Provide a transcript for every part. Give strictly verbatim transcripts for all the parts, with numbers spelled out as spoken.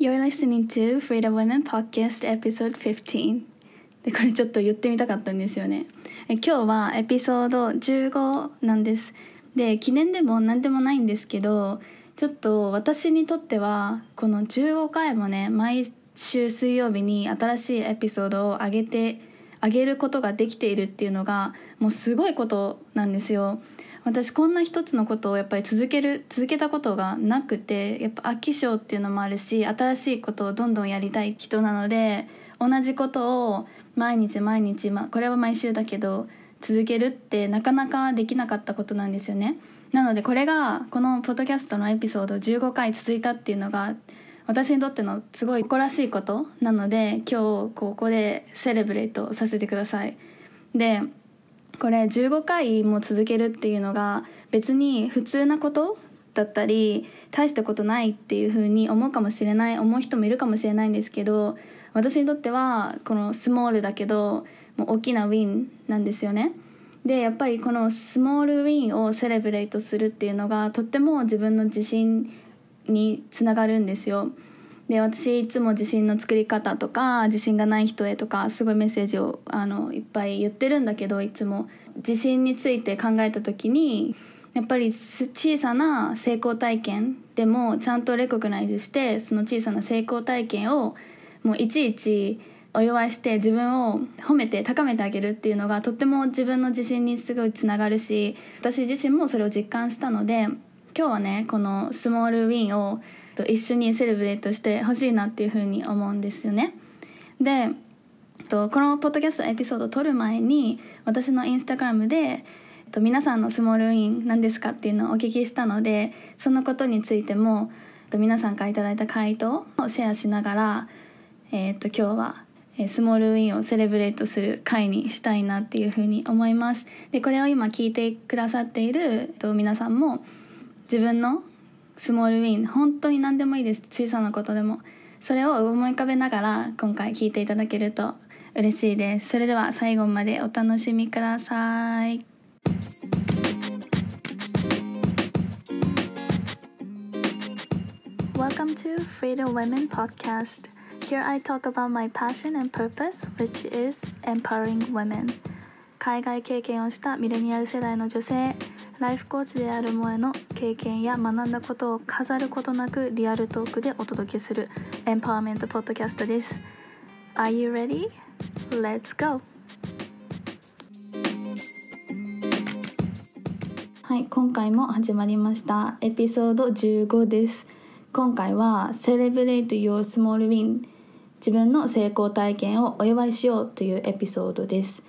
You're listening to Freedom Women Podcast Episode fifteen でこれちょっと言ってみたかったんですよね。え今日はエピソードじゅうごなんです。で記念でも何でもないんですけど、ちょっと私にとってはこのじゅうごかいもね、毎週水曜日に新しいエピソードを上げて上げることができているっていうのがもうすごいことなんですよ。私こんな一つのことをやっぱり続ける続けたことがなくて、やっぱ飽き性っていうのもあるし、新しいことをどんどんやりたい人なので、同じことを毎日毎日、まあ、これは毎週だけど続けるってなかなかできなかったことなんですよね。なのでこれがこのポッドキャストのエピソードじゅうごかい続いたっていうのが私にとってのすごい誇らしいことなので、今日ここでセレブレートさせてください。でこれじゅうごかいも続けるっていうのが別に普通なことだったり大したことないっていう風に思うかもしれない、思う人もいるかもしれないんですけど、私にとってはこのスモールだけどもう大きなウィンなんですよね。でやっぱりこのスモールウィンをセレブレートするっていうのがとっても自分の自信につながるんですよ。で私いつも自信の作り方とか自信がない人へとかすごいメッセージをあのいっぱい言ってるんだけど、いつも自信について考えた時にやっぱり小さな成功体験でもちゃんとレコグナイズして、その小さな成功体験をもういちいちお祝いして自分を褒めて高めてあげるっていうのがとっても自分の自信にすごいつながるし、私自身もそれを実感したので、今日はねこのスモールウィンを一緒にセレブレートしてほしいなっていう風に思うんですよね。でこのポッドキャストエピソードを撮る前に私のインスタグラムで皆さんのスモールウィン何ですかっていうのをお聞きしたので、そのことについても皆さんからいただいた回答をシェアしながら、えー、と今日はスモールウィンをセレブレートする回にしたいなっていう風に思います。でこれを今聞いてくださっている皆さんも自分のスモールウィン、本当に何でもいいです、小さなことでも、それを思い浮かべながら今回聞いていただけると嬉しいです。それでは最後までお楽しみください。Welcome to Freedom Women Podcast. Here I talk about my passion and purpose, which is empowering women. 海外経験をしたミレニアル世代の女性、ライフコーチである萌えの経験や学んだことを飾ることなくリアルトークでお届けするエンパワーメントポッドキャストです。 Are you ready? Let's go! はい、今回も始まりましたエピソードじゅうごです。今回は Celebrate Your Small Win、 自分の成功体験をお祝いしようというエピソードです。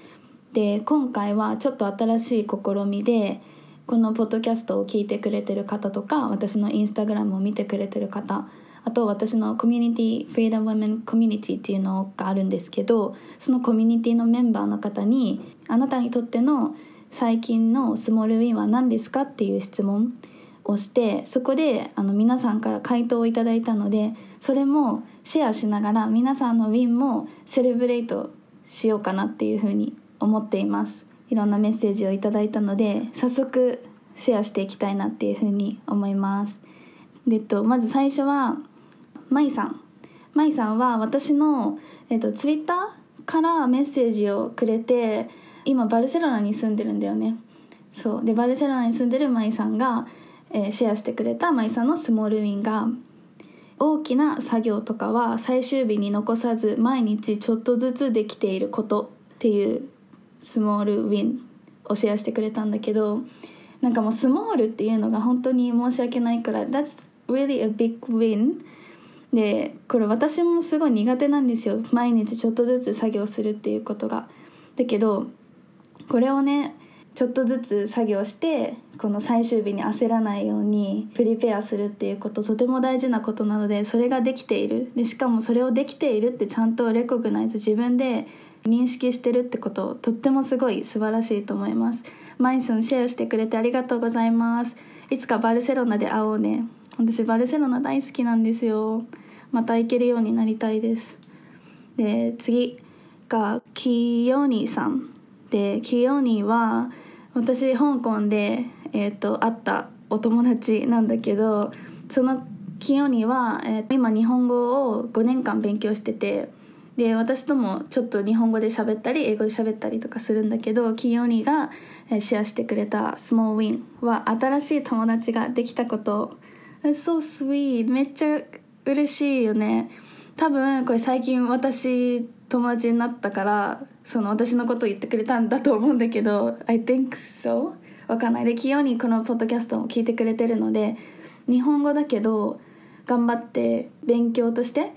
で、今回はちょっと新しい試みで、このポッドキャストを聞いてくれてる方とか、私のインスタグラムを見てくれてる方、あと私のコミュニティ、Freedom Women Community っていうのがあるんですけど、そのコミュニティのメンバーの方に、あなたにとっての最近のスモールウィンは何ですかっていう質問をして、そこであの皆さんから回答をいただいたので、それもシェアしながら皆さんのウィンもセレブレートしようかなっていうふうに思っています。いろんなメッセージをいただいたので、早速シェアしていきたいなっていうふうに思います。で、えっと、まず最初はマイさんマイさんは私の、えっと、ツイッターからメッセージをくれて、今バルセロナに住んでるんだよね。そうで、バルセロナに住んでるマイさんが、えー、シェアしてくれたマイさんのスモールウィンが、大きな作業とかは最終日に残さず毎日ちょっとずつできていることっていうスモールウィンをシェアしてくれたんだけど、なんかもうスモールっていうのが本当に申し訳ないから That's really a big win で、これ私もすごい苦手なんですよ、毎日ちょっとずつ作業するっていうことが。だけどこれをね、ちょっとずつ作業してこの最終日に焦らないようにプリペアするっていうこと、とても大事なことなので、それができている。でしかもそれをできているってちゃんとレコグナイズ、自分で認識してるってこと、とってもすごい素晴らしいと思います。マイさんシェアしてくれてありがとうございます。いつかバルセロナで会おうね。私バルセロナ大好きなんですよ。また行けるようになりたいです。で次がキヨニさんで、キヨニは私香港で、えー、と会ったお友達なんだけど、そのキヨニは、えー、今日本語をごねんかん勉強してて、で私ともちょっと日本語で喋ったり英語で喋ったりとかするんだけど、キヨニがシェアしてくれたスモーウィンは新しい友達ができたこと。 So sweet、 めっちゃ嬉しいよね。多分これ最近私友達になったからその私のことを言ってくれたんだと思うんだけど、 I think so、 わかんない。でキヨニこのポッドキャストも聞いてくれてるので、日本語だけど頑張って勉強として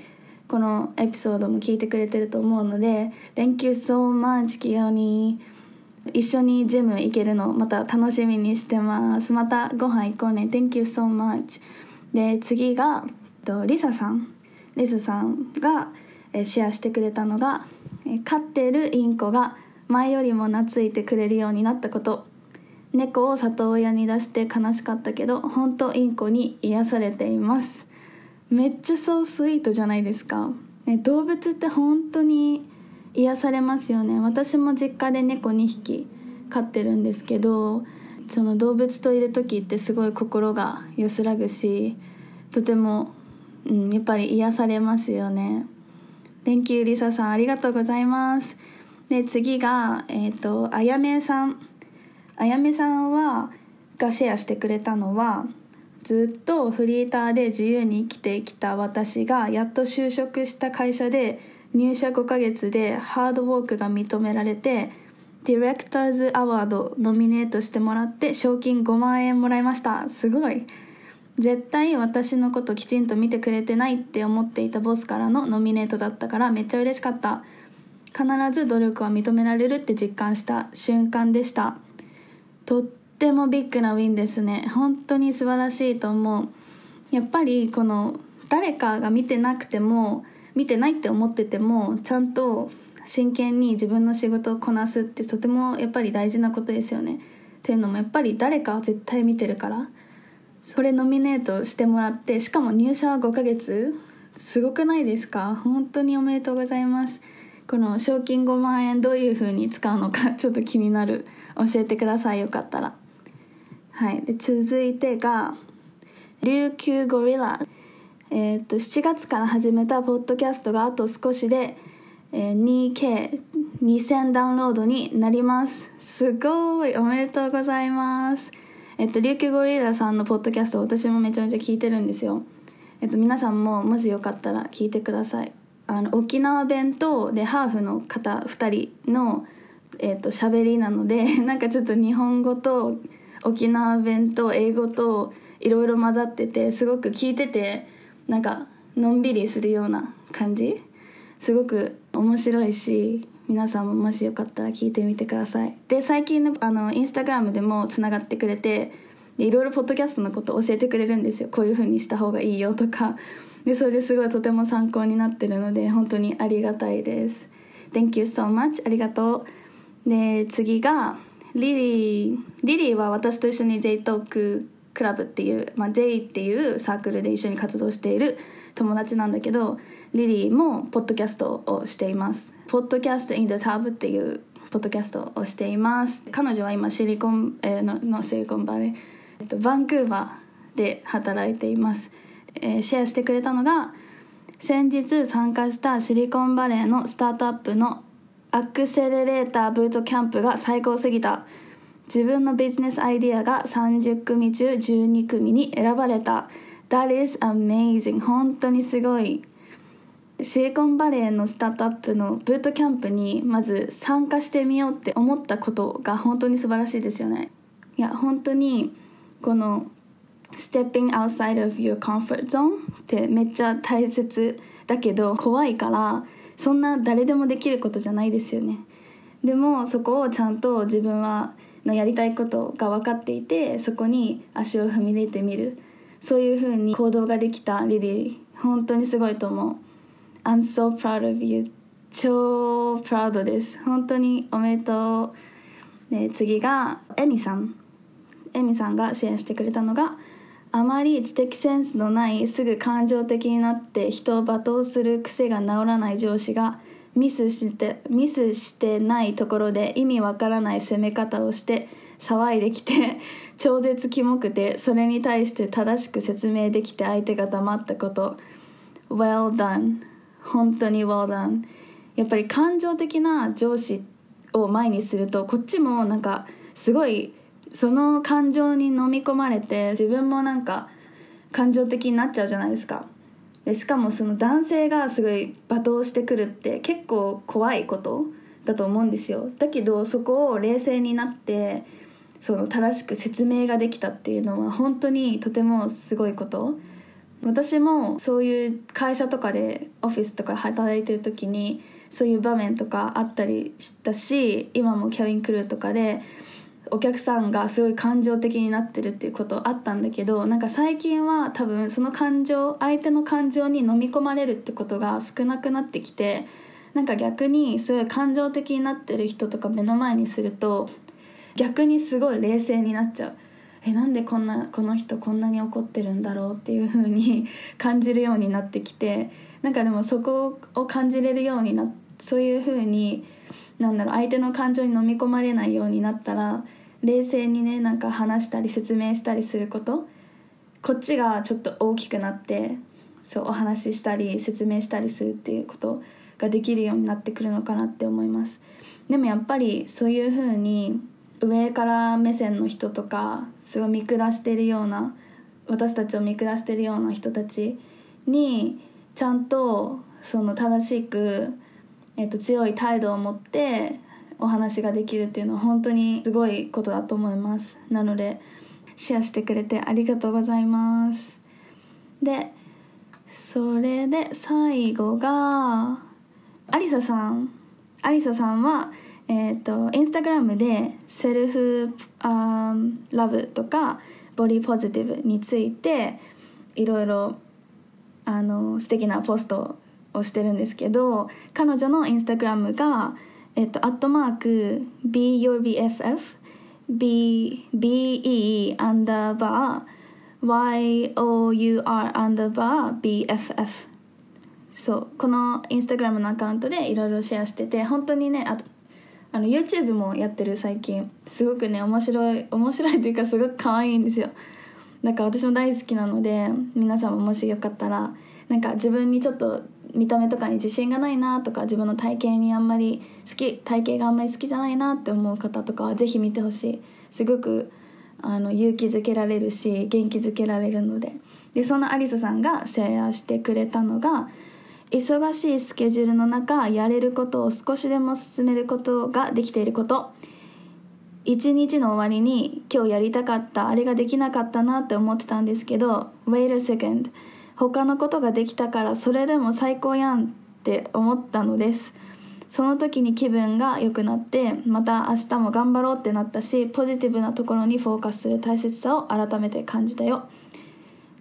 このエピソードも聞いてくれてると思うので、 Thank you so much キヨニ。一緒にジム行けるのまた楽しみにしてます。またご飯行こうね。 Thank you so much。 で次がリサさんリサさんがシェアしてくれたのが、飼ってるインコが前よりも懐いてくれるようになったこと。猫を里親に出して悲しかったけど、本当インコに癒されています。めっちゃそうスイートじゃないですか、ね、動物って本当に癒されますよね。私も実家で猫にひき飼ってるんですけど、その動物といる時ってすごい心が安らぐし、とても、うん、やっぱり癒されますよね。 Thank you リサさん、ありがとうございます。で次が、えーと、あやめさんあやめさんはがシェアしてくれたのは、ずっとフリーターで自由に生きてきた私がやっと就職した会社で入社ごかげつでハードウォークが認められてディレクターズアワードノミネートしてもらって賞金ごまんえんもらいました。すごい。絶対私のこときちんと見てくれてないって思っていたボスからのノミネートだったからめっちゃ嬉しかった。必ず努力は認められるって実感した瞬間でした。とってとてもビッグなウィンですね。本当に素晴らしいと思う。やっぱりこの誰かが見てなくても見てないって思っててもちゃんと真剣に自分の仕事をこなすってとてもやっぱり大事なことですよね。っていうのもやっぱり誰かは絶対見てるから、それノミネートしてもらって、しかも入社はごかげつ、すごくないですか。本当におめでとうございます。この賞金ごまんえんどういう風に使うのかちょっと気になる、教えてくださいよかったら。はい、で続いてが琉球ゴリラ、えー、としちがつから始めたポッドキャストがあと少しで、えー、にせん ダウンロードになります。すごい、おめでとうございます。えー、と琉球ゴリラさんのポッドキャスト私もめちゃめちゃ聞いてるんですよ。えー、と皆さんももしよかったら聞いてください。あの沖縄弁とでハーフの方ふたりの、えー、と喋りなのでなんかちょっと日本語と沖縄弁と英語といろいろ混ざってて、すごく聞いててなんかのんびりするような感じ、すごく面白いし、皆さんももしよかったら聞いてみてください。で最近のあのインスタグラムでもつながってくれて、いろいろポッドキャストのこと教えてくれるんですよ。こういう風にした方がいいよとかで、それですごいとても参考になってるので本当にありがたいです。 Thank you so much、 ありがとう。で次がリリーリリーは私と一緒に J トーククラブっていう、まあ、J っていうサークルで一緒に活動している友達なんだけど、リリーもポッドキャストをしています。ポッドキャストインドタブっていうポッドキャストをしています。彼女は今シリコン、えー、の, のシリコンバレー、えっと、バンクーバーで働いています。えー、シェアしてくれたのが、先日参加したシリコンバレーのスタートアップのアクセレレーターブートキャンプが最高すぎた。自分のビジネスアイディアがさんじゅっくみ中じゅうにくみに選ばれた。 That is amazing。 本当にすごい。シリコンバレーのスタートアップのブートキャンプにまず参加してみようって思ったことが本当に素晴らしいですよね。いや本当にこの stepping outside of your comfort zone ってめっちゃ大切だけど怖いから、そんな誰でもできることじゃないですよね。でもそこをちゃんと自分はのやりたいことが分かっていて、そこに足を踏み入れてみる、そういう風に行動ができたリリー、本当にすごいと思う。 I'm so proud of you。 超プラウドです。本当におめでとう。で次がエミさんエミさんがシェアしてくれたのが、あまり知的センスのないすぐ感情的になって人を罵倒する癖が治らない上司がミスしてミスしてないところで意味わからない攻め方をして騒いできて超絶キモくて、それに対して正しく説明できて相手が黙ったこと。 Well done、 本当に Well done。 やっぱり感情的な上司を前にすると、こっちもなんかすごいその感情に飲み込まれて、自分もなんか感情的になっちゃうじゃないですか。でしかもその男性がすごい罵倒してくるって結構怖いことだと思うんですよ。だけどそこを冷静になってその正しく説明ができたっていうのは本当にとてもすごいこと。私もそういう会社とかでオフィスとか働いてる時にそういう場面とかあったりしたし、今もキャビンクルーとかでお客さんがすごい感情的になってるっていうことあったんだけど、なんか最近は多分その感情、相手の感情に飲み込まれるってことが少なくなってきて、なんか逆にすごい感情的になってる人とか目の前にすると逆にすごい冷静になっちゃう。え、なんでこんなこの人こんなに怒ってるんだろうっていう風に感じるようになってきて、なんかでもそこを感じれるようになって、そういう風になんだろう、相手の感情に飲み込まれないようになったら冷静にね、なんか話したり説明したりすること、こっちがちょっと大きくなってそうお話ししたり説明したりするっていうことができるようになってくるのかなって思います。でもやっぱりそういう風に上から目線の人とか、すごい見下してるような、私たちを見下してるような人たちにちゃんとその正しく、えっと、強い態度を持ってお話ができるっていうのは本当にすごいことだと思います。なのでシェアしてくれてありがとうございます。でそれで最後がアリサさんアリサさんは、えっと、インスタグラムでセルフあラブとかボディポジティブについていろいろあの素敵なポストををしてるんですけど、彼女のインスタグラムがえっとアットマーク be your bff b be underbar y o u r underbar bff。 そうこのインスタグラムのアカウントでいろいろシェアしてて、本当にね、あとあの YouTube もやってる最近、すごくね面白い面白いというかすごく可愛いんですよ。なんか私も大好きなので、皆さんももしよかったら、なんか自分にちょっと見た目とかに自信がないなとか、自分の体型にあんまり好き体型があんまり好きじゃないなって思う方とかはぜひ見てほしい。すごくあの勇気づけられるし元気づけられるので。でそのアリサさんがシェアしてくれたのが、忙しいスケジュールの中やれることを少しでも進めることができていること。一日の終わりに今日やりたかったあれができなかったなって思ってたんですけど、 Wait a second、他のことができたからそれでも最高やんって思ったのです。その時に気分が良くなってまた明日も頑張ろうってなったし、ポジティブなところにフォーカスする大切さを改めて感じたよ。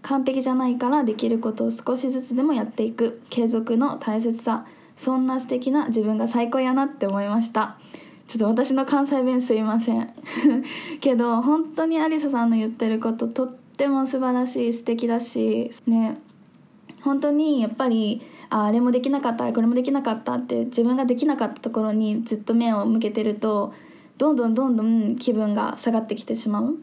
完璧じゃないからできることを少しずつでもやっていく継続の大切さ、そんな素敵な自分が最高やなって思いました。ちょっと私の関西弁すいませんけど本当にアリサさんの言ってることとってとても素晴らしい、素敵だしね、本当にやっぱり あ, あれもできなかったこれもできなかったって自分ができなかったところにずっと目を向けてるとどんどんどんどん気分が下がってきてしまう。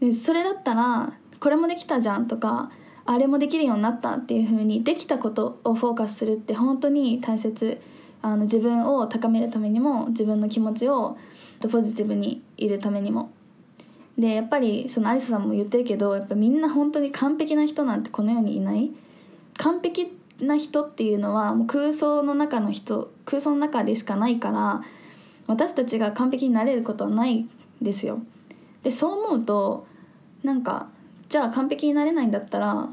でそれだったらこれもできたじゃんとか、あれもできるようになったっていう風にできたことをフォーカスするって本当に大切。あの自分を高めるためにも、自分の気持ちをポジティブにいるためにも。でやっぱりそのアリサさんも言ってるけど、やっぱみんな本当に完璧な人なんてこの世にいない。完璧な人っていうのはもう空想の中の人、空想の中でしかないから、私たちが完璧になれることはないんですよ。でそう思うと、なんかじゃあ完璧になれないんだったら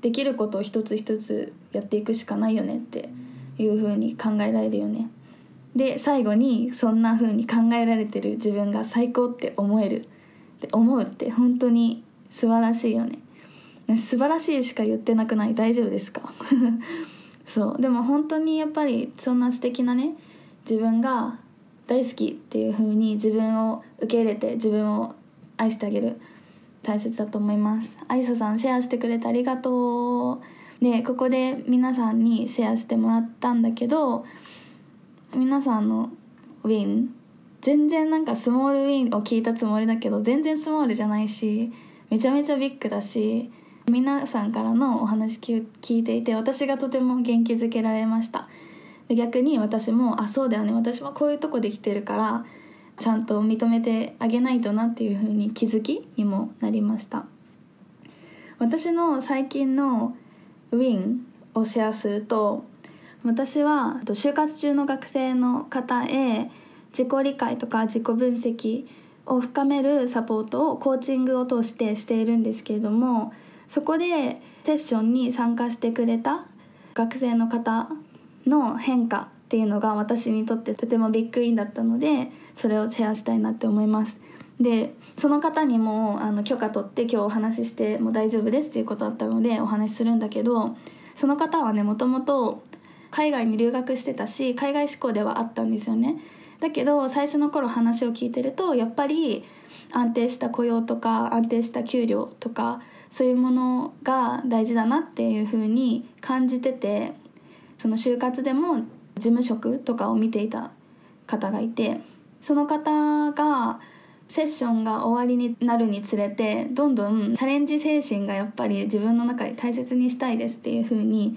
できることを一つ一つやっていくしかないよねっていう風に考えられるよね。で最後にそんな風に考えられてる自分が最高って思えるって思うって本当に素晴らしいよね。素晴らしいしか言ってなくない？大丈夫ですかそうでも本当にやっぱりそんな素敵なね、自分が大好きっていう風に自分を受け入れて自分を愛してあげる大切だと思います。アリサさんシェアしてくれてありがとう。でここで皆さんにシェアしてもらったんだけど、皆さんのウィン全然なんかスモールウィンを聞いたつもりだけど全然スモールじゃないし、めちゃめちゃビッグだし、皆さんからのお話聞いていて私がとても元気づけられました。で逆に私もあそうだよね、私もこういうとこできてるからちゃんと認めてあげないとなっていう風に気づきにもなりました。私の最近のウィンをシェアすると、私は就活中の学生の方へ自己理解とか自己分析を深めるサポートをコーチングを通してしているんですけれども、そこでセッションに参加してくれた学生の方の変化っていうのが私にとってとてもビッグインだったので、それをシェアしたいなって思います。でその方にもあの許可取って今日お話ししても大丈夫ですっていうことだったのでお話しするんだけど、その方はねもともと海外に留学してたし海外志向ではあったんですよね。だけど最初の頃話を聞いてるとやっぱり安定した雇用とか安定した給料とかそういうものが大事だなっていう風に感じてて、その就活でも事務職とかを見ていた方がいて、その方がセッションが終わりになるにつれてどんどんチャレンジ精神がやっぱり自分の中で大切にしたいですっていう風に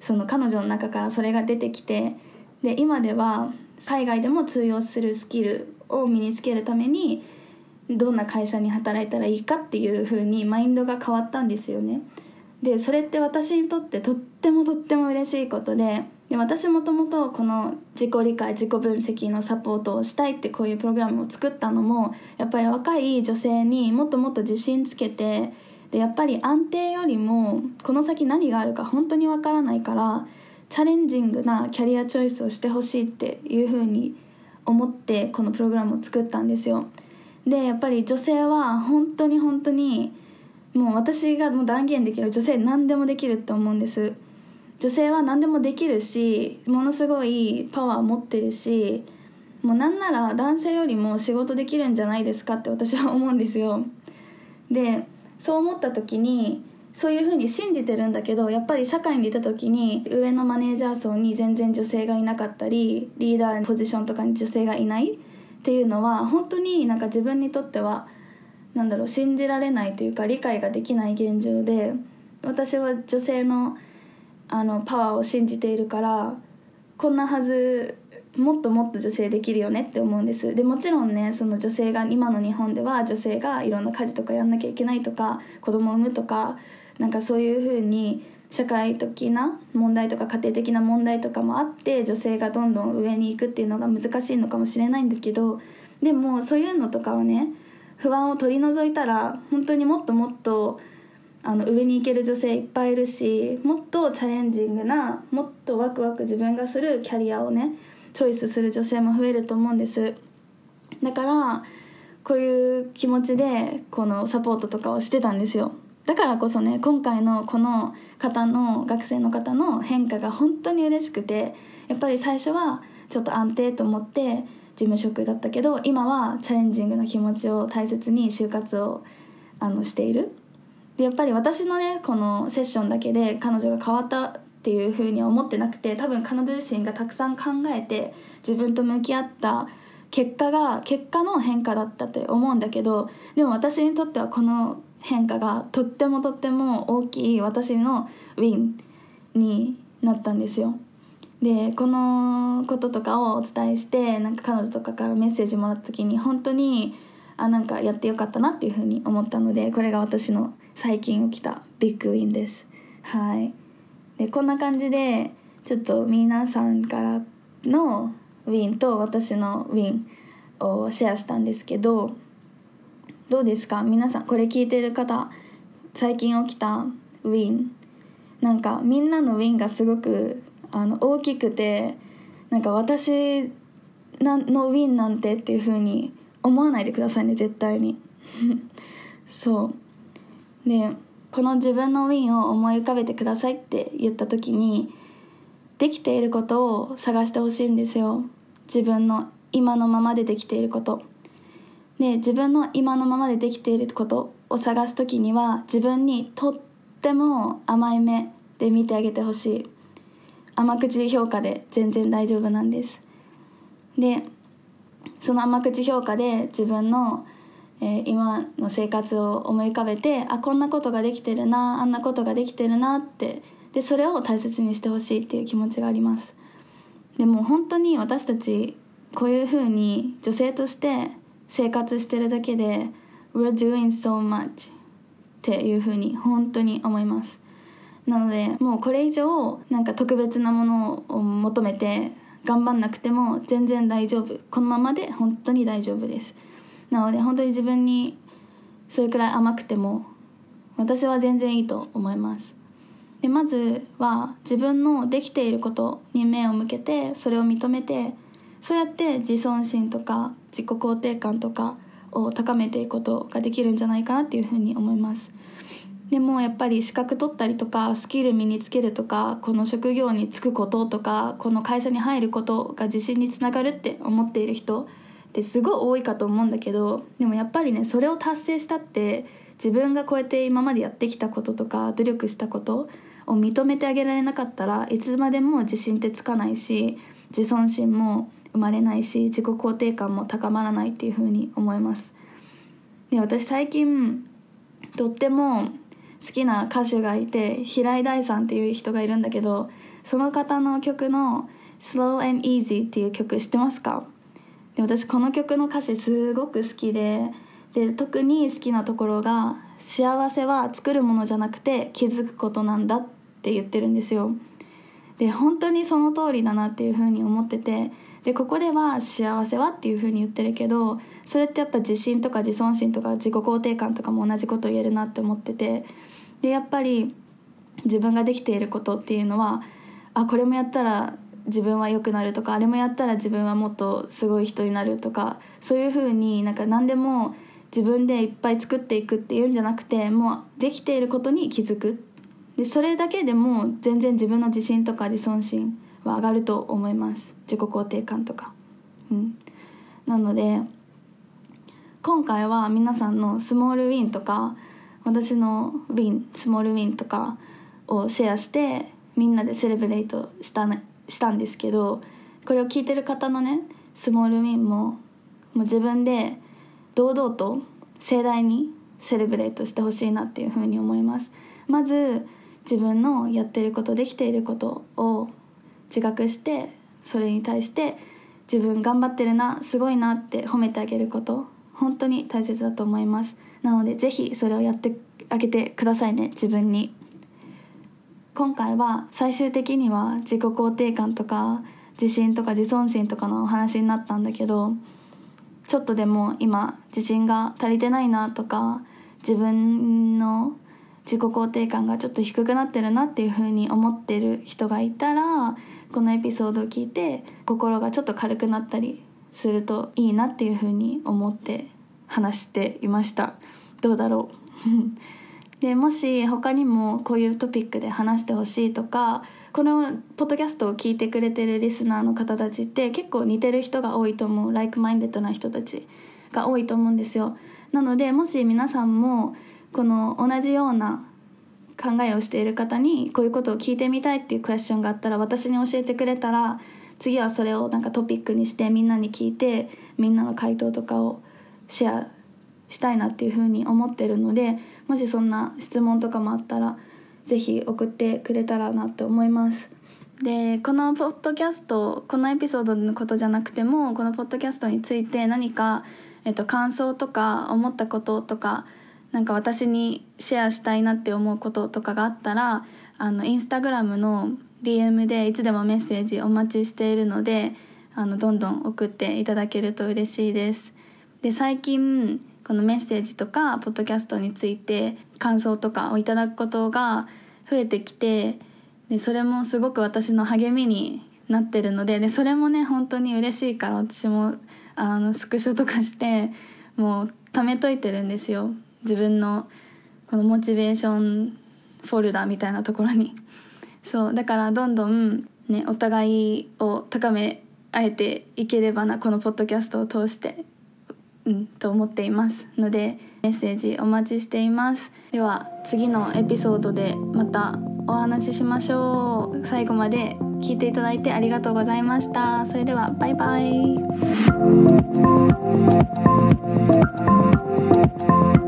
その彼女の中からそれが出てきて、で今では海外でも通用するスキルを身につけるためにどんな会社に働いたらいいかっていう風にマインドが変わったんですよね。でそれって私にとってとってもとっても嬉しいこと で, で私もともとこの自己理解自己分析のサポートをしたいってこういうプログラムを作ったのもやっぱり若い女性にもっともっと自信つけて、でやっぱり安定よりもこの先何があるか本当にわからないからチャレンジングなキャリアチョイスをしてほしいっていう風に思ってこのプログラムを作ったんですよ。でやっぱり女性は本当に本当にもう私がもう断言できる、女性何でもできるって思うんです。女性は何でもできるしものすごいパワー持ってるし、もうなんなら男性よりも仕事できるんじゃないですかって私は思うんですよ。でそう思った時にそういう風に信じてるんだけど、やっぱり社会にいた時に上のマネージャー層に全然女性がいなかったりリーダーのポジションとかに女性がいないっていうのは本当になんか自分にとってはなんだろう信じられないというか理解ができない現状で、私は女性のあのパワーを信じているからこんなはずもっともっと女性できるよねって思うんです。でもちろんねその女性が今の日本では女性がいろんな家事とかやんなきゃいけないとか子供を産むとかなんかそういう風に社会的な問題とか家庭的な問題とかもあって女性がどんどん上に行くっていうのが難しいのかもしれないんだけど、でもそういうのとかをね不安を取り除いたら本当にもっともっとあの上に行ける女性いっぱいいるし、もっとチャレンジングなもっとワクワク自分がするキャリアをねチョイスする女性も増えると思うんです。だからこういう気持ちでこのサポートとかをしてたんですよ。だからこそね今回のこの方の学生の方の変化が本当に嬉しくて、やっぱり最初はちょっと安定と思って事務職だったけど今はチャレンジングな気持ちを大切に就活をあのしている。でやっぱり私のねこのセッションだけで彼女が変わったっていう風には思ってなくて、多分彼女自身がたくさん考えて自分と向き合った結果が結果の変化だったって思うんだけど、でも私にとってはこの変化がとってもとっても大きい私のウィンになったんですよ。でこのこととかをお伝えしてなんか彼女とかからメッセージもらった時に本当にあなんかやってよかったなっていう風に思ったので、これが私の最近起きたビッグウィンです。はい。でこんな感じでちょっと皆さんからのウィンと私のウィンをシェアしたんですけど、どうですか皆さん、これ聞いてる方最近起きたウィン、なんかみんなのウィンがすごくあの大きくて、なんか私のウィンなんてっていう風に思わないでくださいね絶対にそうでこの自分のウィンを思い浮かべてくださいって言った時にできていることを探してほしいんですよ。自分の今のままでできていることで、自分の今のままでできていることを探す時には自分にとっても甘い目で見てあげてほしい。甘口評価で全然大丈夫なんです。でその甘口評価で自分の、えー、今の生活を思い浮かべて、あ、こんなことができてるな、あんなことができてるなって、でそれを大切にしてほしいっていう気持ちがあります。でも本当に私たちこういう風に女性として生活してるだけで We're doing so much っていう風に本当に思います。なのでもうこれ以上なんか特別なものを求めて頑張んなくても全然大丈夫、このままで本当に大丈夫です。なので本当に自分にそれくらい甘くても私は全然いいと思います。でまずは自分のできていることに目を向けて、それを認めて、そうやって自尊心とか自己肯定感とかを高めていくことができるんじゃないかなっていうふうに思います。でもやっぱり資格取ったりとかスキル身につけるとか、この職業に就くこととかこの会社に入ることが自信につながるって思っている人ってすごい多いかと思うんだけど、でもやっぱりね、それを達成したって自分がこうやって今までやってきたこととか努力したことを認めてあげられなかったら、いつまでも自信ってつかないし、自尊心も生まれないし、自己肯定感も高まらないっていう風に思います。で私最近とっても好きな歌手がいて、平井大さんっていう人がいるんだけど、その方の曲の Slow and Easy っていう曲知ってますか？で私この曲の歌詞すごく好き で, で特に好きなところが、幸せは作るものじゃなくて気づくことなんだって言ってるんですよ。で本当にその通りだなっていう風に思ってて、でここでは幸せはっていう風に言ってるけど、それってやっぱ自信とか自尊心とか自己肯定感とかも同じこと言えるなって思ってて、でやっぱり自分ができていることっていうのは、あ、これもやったら自分は良くなるとか、あれもやったら自分はもっとすごい人になるとか、そういう風になんか何でも自分でいっぱい作っていくっていうんじゃなくて、もうできていることに気づく。でそれだけでも全然自分の自信とか自尊心は上がると思います。自己肯定感とか、うん、なので今回は皆さんのスモールウィンとか、私のウィン、スモールウィンとかをシェアしてみんなでセレブレイトした、したんですけど、これを聞いてる方のねスモールウィンも、もう自分で堂々と盛大にセレブレイトしてほしいなっていうふうに思います。まず自分のやってること、できていることを自覚して、それに対して自分頑張ってるな、すごいなって褒めてあげること、本当に大切だと思います。なのでぜひそれをやってあげてくださいね、自分に。今回は最終的には自己肯定感とか自信とか自尊心とかのお話になったんだけど、ちょっとでも今自信が足りてないなとか、自分の自己肯定感がちょっと低くなってるなっていう風に思ってる人がいたら、このエピソードを聞いて心がちょっと軽くなったりするといいなっていう風に思って話していました。どうだろうでもし他にもこういうトピックで話してほしいとか、このポッドキャストを聞いてくれてるリスナーの方たちって結構似てる人が多いと思う、ライクマインデッドな人たちが多いと思うんですよ。なのでもし皆さんもこの同じような考えをしている方にこういうことを聞いてみたいっていうクエスチョンがあったら、私に教えてくれたら、次はそれをなんかトピックにしてみんなに聞いて、みんなの回答とかをシェアしたいなっていうふうに思ってるので、もしそんな質問とかもあったらぜひ送ってくれたらなって思います。でこのポッドキャスト、このエピソードのことじゃなくても、このポッドキャストについて何か、えっと、感想とか思ったこととか、なんか私にシェアしたいなって思うこととかがあったら、あのインスタグラムの ディーエム でいつでもメッセージお待ちしているので、あのどんどん送っていただけると嬉しいです。で最近このメッセージとかポッドキャストについて感想とかをいただくことが増えてきて、でそれもすごく私の励みになってるの で, でそれもね本当に嬉しいから、私もあのスクショとかしてもう貯めといてるんですよ、自分のこのモチベーションフォルダみたいなところに。そうだからどんどんねお互いを高め合えていければな、このポッドキャストを通して、うん、と思っていますので、メッセージお待ちしています。では次のエピソードでまたお話ししましょう。最後まで聞いていただいてありがとうございました。それではバイバイ。